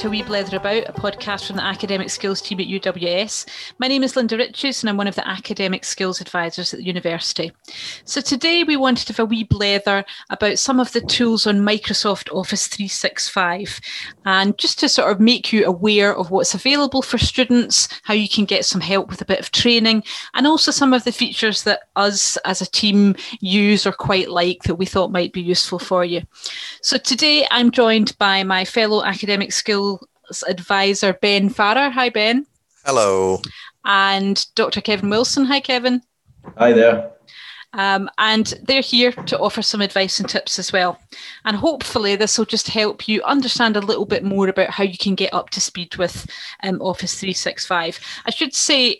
to We Blether About, a podcast from the Academic Skills team at UWS. My name is Linda Riches and I'm one of the Academic Skills Advisors at the University. So today we wanted to have a wee blether about some of the tools on Microsoft Office 365 and just to sort of make you aware of what's available for students, how you can get some help with a bit of training and also some of the features that us as a team use or quite like that we thought might be useful for you. So today I'm joined by my fellow Academic Skills Advisor, Ben Farrer. Hi, Ben. Hello. And Dr. Kevin Wilson. Hi, Kevin. Hi there. And they're here to offer some advice and tips as well. And hopefully this will just help you understand a little bit more about how you can get up to speed with Office 365. I should say,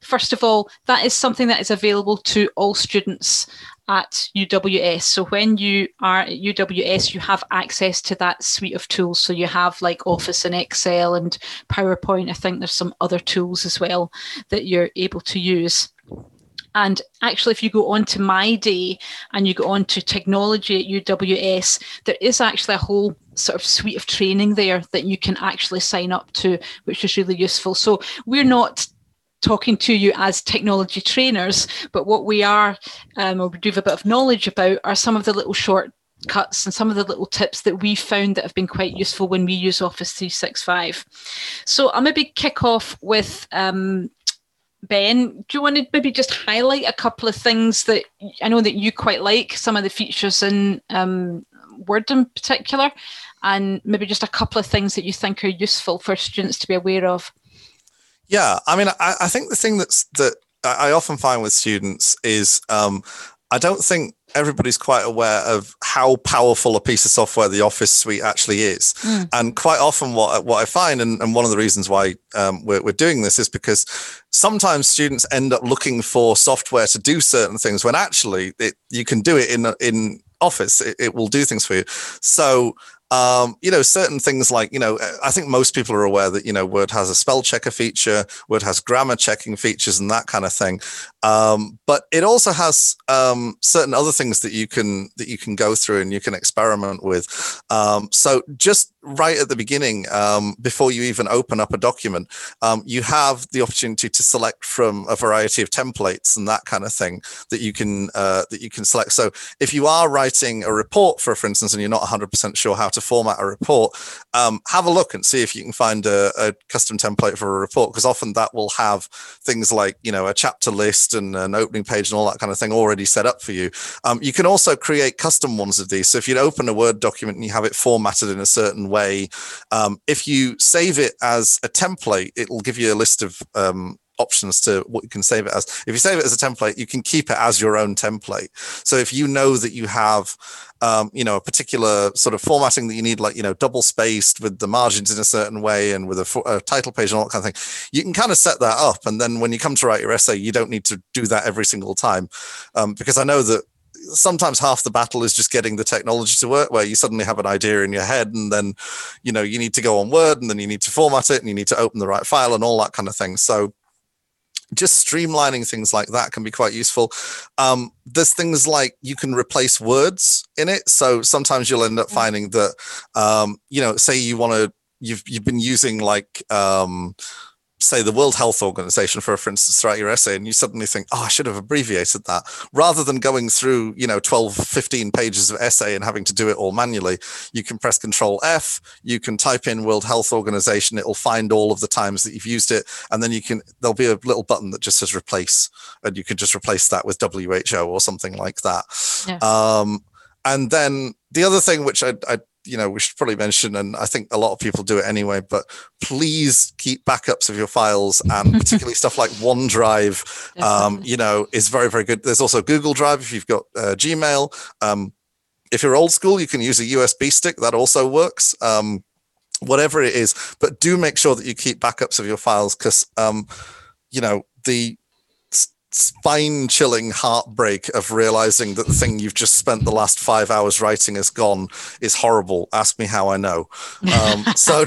first of all, that is something that is available to all students at UWS. So when you are at UWS, you have access to that suite of tools. So you have like Office and Excel and PowerPoint. I think there's some other tools as well that you're able to use. And actually, if you go on to MyDay and you go on to technology at UWS, there is actually a whole sort of suite of training there that you can actually sign up to, which is really useful. So we're not talking to you as technology trainers, but what we are, or we do have a bit of knowledge about, are some of the little shortcuts and some of the little tips that we found that have been quite useful when we use Office 365. So I'll maybe kick off with Ben, do you want to maybe just highlight a couple of things that I know that you quite like, some of the features in Word in particular, and maybe just a couple of things that you think are useful for students to be aware of? Yeah, I mean, I think the thing that I often find with students is I don't think everybody's quite aware of how powerful a piece of software the Office suite actually is. Mm. And quite often what I find, and one of the reasons why we're doing this is because sometimes students end up looking for software to do certain things when actually you can do it in Office. It will do things for you. So, certain things like, I think most people are aware that, Word has a spell checker feature, Word has grammar checking features and that kind of thing. But it also has certain other things that you can go through and you can experiment with. So just right at the beginning, before you even open up a document, you have the opportunity to select from a variety of templates and that kind of thing that you can select. So if you are writing a report, for instance, and you're not 100% sure how to format a report, have a look and see if you can find a custom template for a report, because often that will have things like, a chapter list and an opening page and all that kind of thing already set up for you. You can also create custom ones of these. So if you open a Word document and you have it formatted in a certain way, if you save it as a template, it'll give you a list of options to what you can save it as. If you save it as a template, you can keep it as your own template. So if you know that you have a particular sort of formatting that you need, like, double spaced with the margins in a certain way and with a title page and all that kind of thing, you can kind of set that up. And then when you come to write your essay, you don't need to do that every single time. Because I know that sometimes half the battle is just getting the technology to work, where you suddenly have an idea in your head and then, you need to go on Word and then you need to format it and you need to open the right file and all that kind of thing. So just streamlining things like that can be quite useful. There's things like you can replace words in it. So sometimes you'll end up finding that, say you want to, you've been using like, say the World Health Organization, for instance, throughout your essay, and you suddenly think, oh, I should have abbreviated that. Rather than going through, 12, 15 pages of essay and having to do it all manually, you can press Control F, you can type in World Health Organization, it'll find all of the times that you've used it, and then there'll be a little button that just says replace, and you can just replace that with WHO or something like that. Yeah. And then the other thing which we should probably mention, and I think a lot of people do it anyway, but please keep backups of your files, and particularly stuff like OneDrive, is very, very good. There's also Google Drive if you've got Gmail. If you're old school, you can use a USB stick. That also works, whatever it is. But do make sure that you keep backups of your files, because, the spine-chilling heartbreak of realizing that the thing you've just spent the last 5 hours writing is gone is horrible. Ask me how I know. So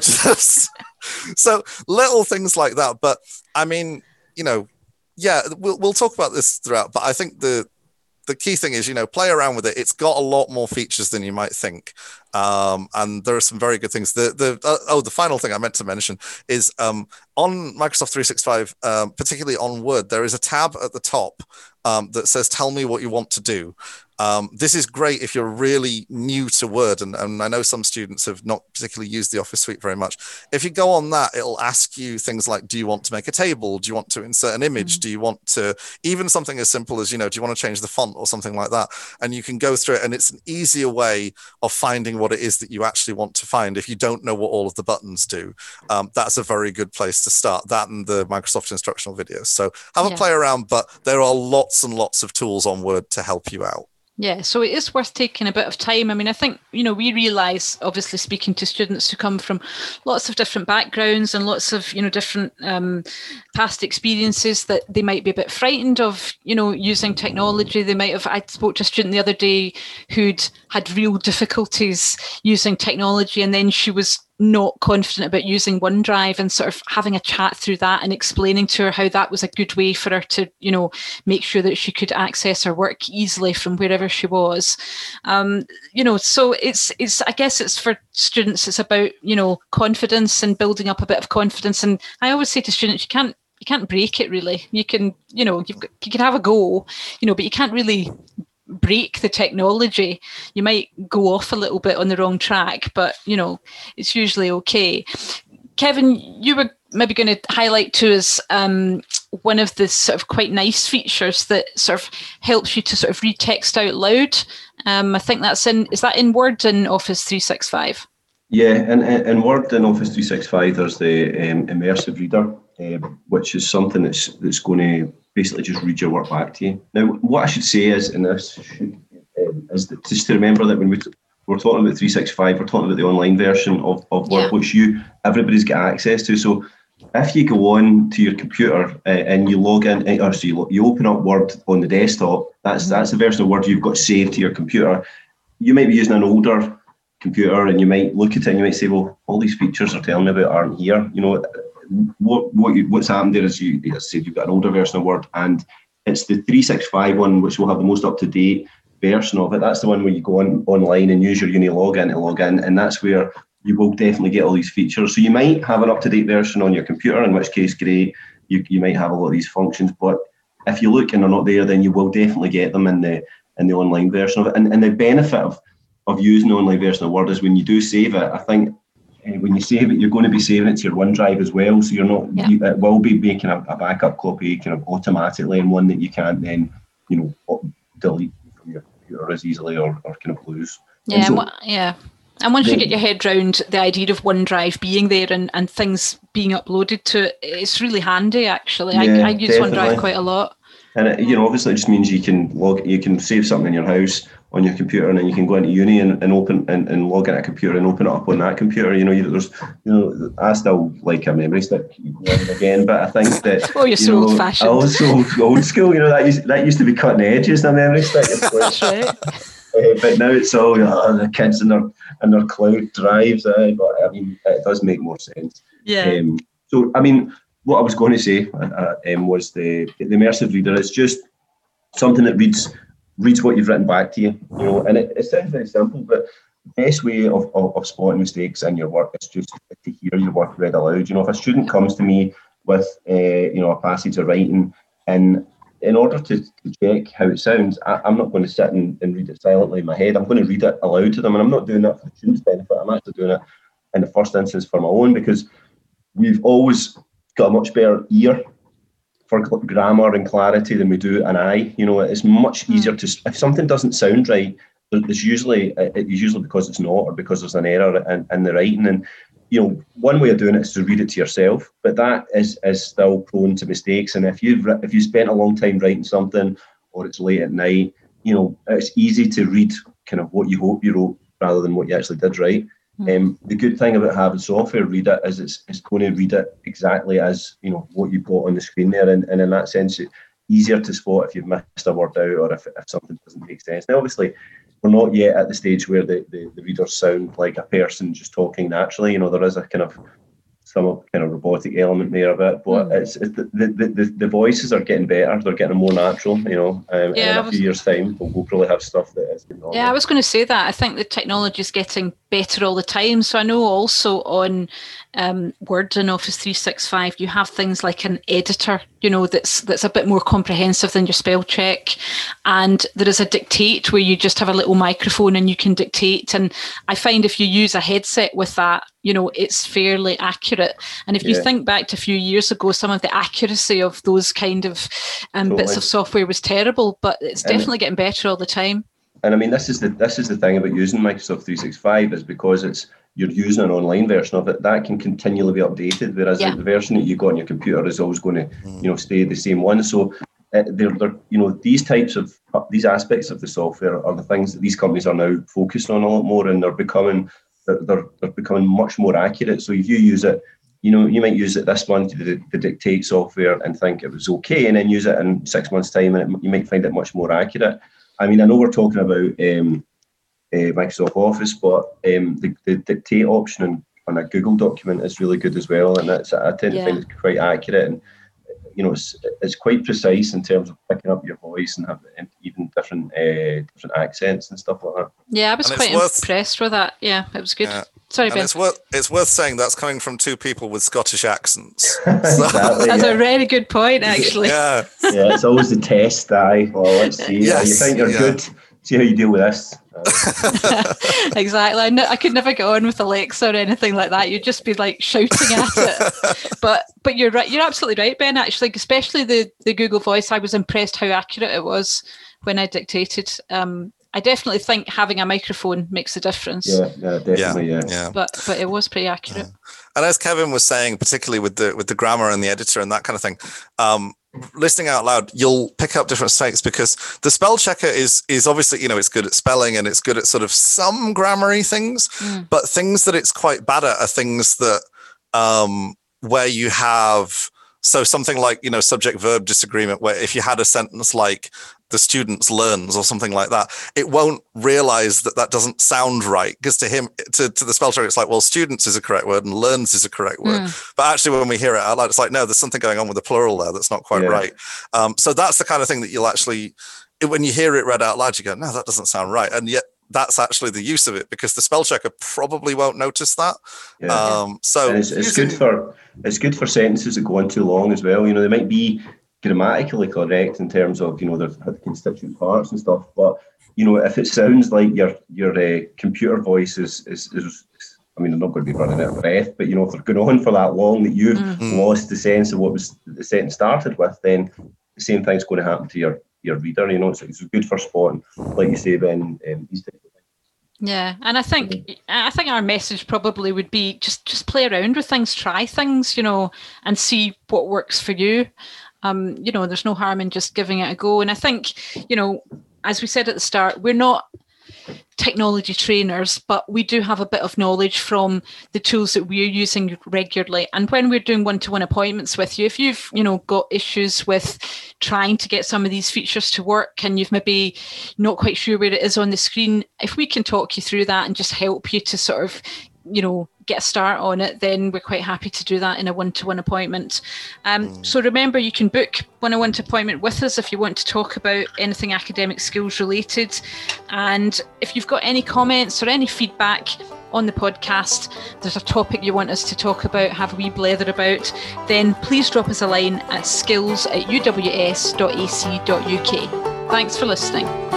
little things like that. But I mean, we'll talk about this throughout. But I think the key thing is, play around with it. It's got a lot more features than you might think. And there are some very good things. The final thing I meant to mention is on Microsoft 365, particularly on Word, there is a tab at the top that says, tell me what you want to do. This is great if you're really new to Word, and I know some students have not particularly used the Office suite very much. If you go on that, it'll ask you things like, do you want to make a table? Do you want to insert an image? Mm-hmm. Do you want to, even something as simple as, do you want to change the font or something like that? And you can go through it, and it's an easier way of finding what it is that you actually want to find if you don't know what all of the buttons do. That's a very good place to start, that and the Microsoft instructional videos. So have a play around, but there are lots and lots of tools on Word to help you out. Yeah, so it is worth taking a bit of time. I mean, I think, we realise, obviously speaking to students who come from lots of different backgrounds and lots of, different past experiences, that they might be a bit frightened of, using technology. They might have, I spoke to a student the other day who'd had real difficulties using technology, and then she was not confident about using OneDrive, and sort of having a chat through that and explaining to her how that was a good way for her to, make sure that she could access her work easily from wherever she was. So it's I guess it's for students, it's about, confidence and building up a bit of confidence. And I always say to students, you can't break it really. You can, you can have a go, but you can't really break the technology. You might go off a little bit on the wrong track, but it's usually okay. Kevin, you were maybe going to highlight to us one of the sort of quite nice features that sort of helps you to sort of read text out loud. I think that's in Word and Office 365? Yeah, in Word and Office 365 there's the immersive reader, which is something that's going to basically just read your work back to you. Now, what I should say is, just to remember that when we're talking about 365, we're talking about the online version of Word, which everybody's got access to. So if you go on to your computer and you log in, you open up Word on the desktop, that's the version of Word you've got saved to your computer. You might be using an older computer, and you might look at it and you might say, well, all these features are telling me about aren't here. What's happened there is, as I said, you've got an older version of Word, and it's the 365 one which will have the most up-to-date version of it. That's the one where you go online and use your uni login to log in, and that's where you will definitely get all these features. So you might have an up-to-date version on your computer, in which case, great, you might have a lot of these functions, but if you look and they're not there, then you will definitely get them in the online version of it. And the benefit of using the online version of Word is when you do save it, I think, when you save it, you're going to be saving it to your OneDrive as well, so you're not. Yeah. It will be making a backup copy kind of automatically, and one that you can't then, delete from your computer as easily or kind of lose. Yeah, and once you get your head round the idea of OneDrive being there and things being uploaded to it, it's really handy actually. Yeah, I use definitely OneDrive quite a lot. And it, obviously, it just means you can save something in your house on your computer, and then you can go into uni and open and log in a computer and open it up on that computer. I still like a memory stick again, but I think that you're so old fashioned. Also old school. That used to be cutting edges, a memory stick. That's right. But now it's all the kids and their cloud drives. But I mean, it does make more sense. Yeah. What I was going to say was the immersive reader is just something that reads what you've written back to you, and it sounds very simple, but the best way of spotting mistakes in your work is just to hear your work read aloud. If a student comes to me with a passage of writing, and in order to check how it sounds, I'm not going to sit and read it silently in my head. I'm going to read it aloud to them, and I'm not doing that for the student's benefit. I'm actually doing it in the first instance for my own, because we've always got a much better ear for grammar and clarity than we do an eye. It's much easier to, if something doesn't sound right, it's usually because it's not, or because there's an error in the writing. And one way of doing it is to read it to yourself, but that is still prone to mistakes. And if you spent a long time writing something, or it's late at night, it's easy to read kind of what you hope you wrote rather than what you actually did write. The good thing about having software read it is it's going to read it exactly as what you've got on the screen there, and in that sense it's easier to spot if you've missed a word out, or if something doesn't make sense. Now obviously we're not yet at the stage where the readers sound like a person just talking naturally. There is a kind of some of kind of robotic element there a bit, but it's the voices are getting better. They're getting more natural, you know. In a few years' time, we'll probably have stuff that is. Yeah, I was going to say that. I think the technology is getting better all the time. So I know also on Word and Office 365, you have things like an editor, you know, that's a bit more comprehensive than your spell check. And there is a dictate where you just have a little microphone and you can dictate. And I find if you use a headset with that, you know, it's fairly accurate. And if you think back to a few years ago, some of the accuracy of those kind of bits of software was terrible, but it's definitely getting better all the time. And I mean, this is the thing about using Microsoft 365 is because you're using an online version of it that can continually be updated, whereas the version that you got on your computer is always going to, you know, stay the same one. So they're, you know, these aspects of the software are the things that these companies are now focused on a lot more, and they're becoming much more accurate. So if you use it, you know, you might use it this month to the dictate software and think it was okay, and then use it in 6 months' time, and you might find it much more accurate. I mean, I know we're talking about Microsoft Office, but the dictate option on a Google document is really good as well, and I tend to find it quite accurate, and you know, it's quite precise in terms of picking up your voice and having even different accents and stuff like that. Yeah, I was quite impressed with that. Yeah, it was good. Yeah. Sorry, Ben. It's worth saying that's coming from two people with Scottish accents. Exactly, that's a really good point, actually. Yeah, yeah, it's always the test, aye. Well, let's see. Yes, you think you're good. See how you deal with this. Exactly. I could never get on with Alexa or anything like that. You'd just be like shouting at it. But you're right. You're absolutely right, Ben. Actually, especially the Google Voice. I was impressed how accurate it was when I dictated. I definitely think having a microphone makes a difference. Yeah, definitely. Yeah. But it was pretty accurate. Yeah. And as Kevin was saying, particularly with the grammar and the editor and that kind of thing, listening out loud, you'll pick up different mistakes because the spell checker is obviously, you know, it's good at spelling and it's good at sort of some grammary things, but things that it's quite bad at are things that where you have, so something like, you know, subject verb disagreement, where if you had a sentence like the students learns or something like that, it won't realize that doesn't sound right, because to him, to the spell checker, it's like, well, students is a correct word and learns is a correct word. But actually when we hear it out loud, it's like, no, there's something going on with the plural there that's not quite right. So that's the kind of thing that you'll actually, when you hear it read out loud, you go, no, that doesn't sound right. And yet that's actually the use of it, because the spell checker probably won't notice that. Yeah. So it's good for sentences that go on too long as well. You know, they might be grammatically correct in terms of, you know, the constituent parts and stuff, but you know, if it sounds like your computer voice is I mean, they're not going to be running out of breath, but you know, if they're going on for that long that you've lost the sense of what was the sentence started with, then the same thing's going to happen to your reader. You know, it's good for spotting, like you say, Ben. These days. Yeah, and I think our message probably would be just play around with things, try things, you know, and see what works for you. You know, there's no harm in just giving it a go. And I think, you know, as we said at the start, we're not technology trainers, but we do have a bit of knowledge from the tools that we're using regularly. And when we're doing one-to-one appointments with you, if you've, you know, got issues with trying to get some of these features to work and you've maybe not quite sure where it is on the screen, if we can talk you through that and just help you to sort of, you know, get a start on it, then we're quite happy to do that in a one-to-one appointment. So remember, you can book one-on-one appointment with us if you want to talk about anything academic skills related. And if you've got any comments or any feedback on the podcast, there's a topic you want us to talk about, have a wee blather about, then please drop us a line at skills@uws.ac.uk. Thanks for listening.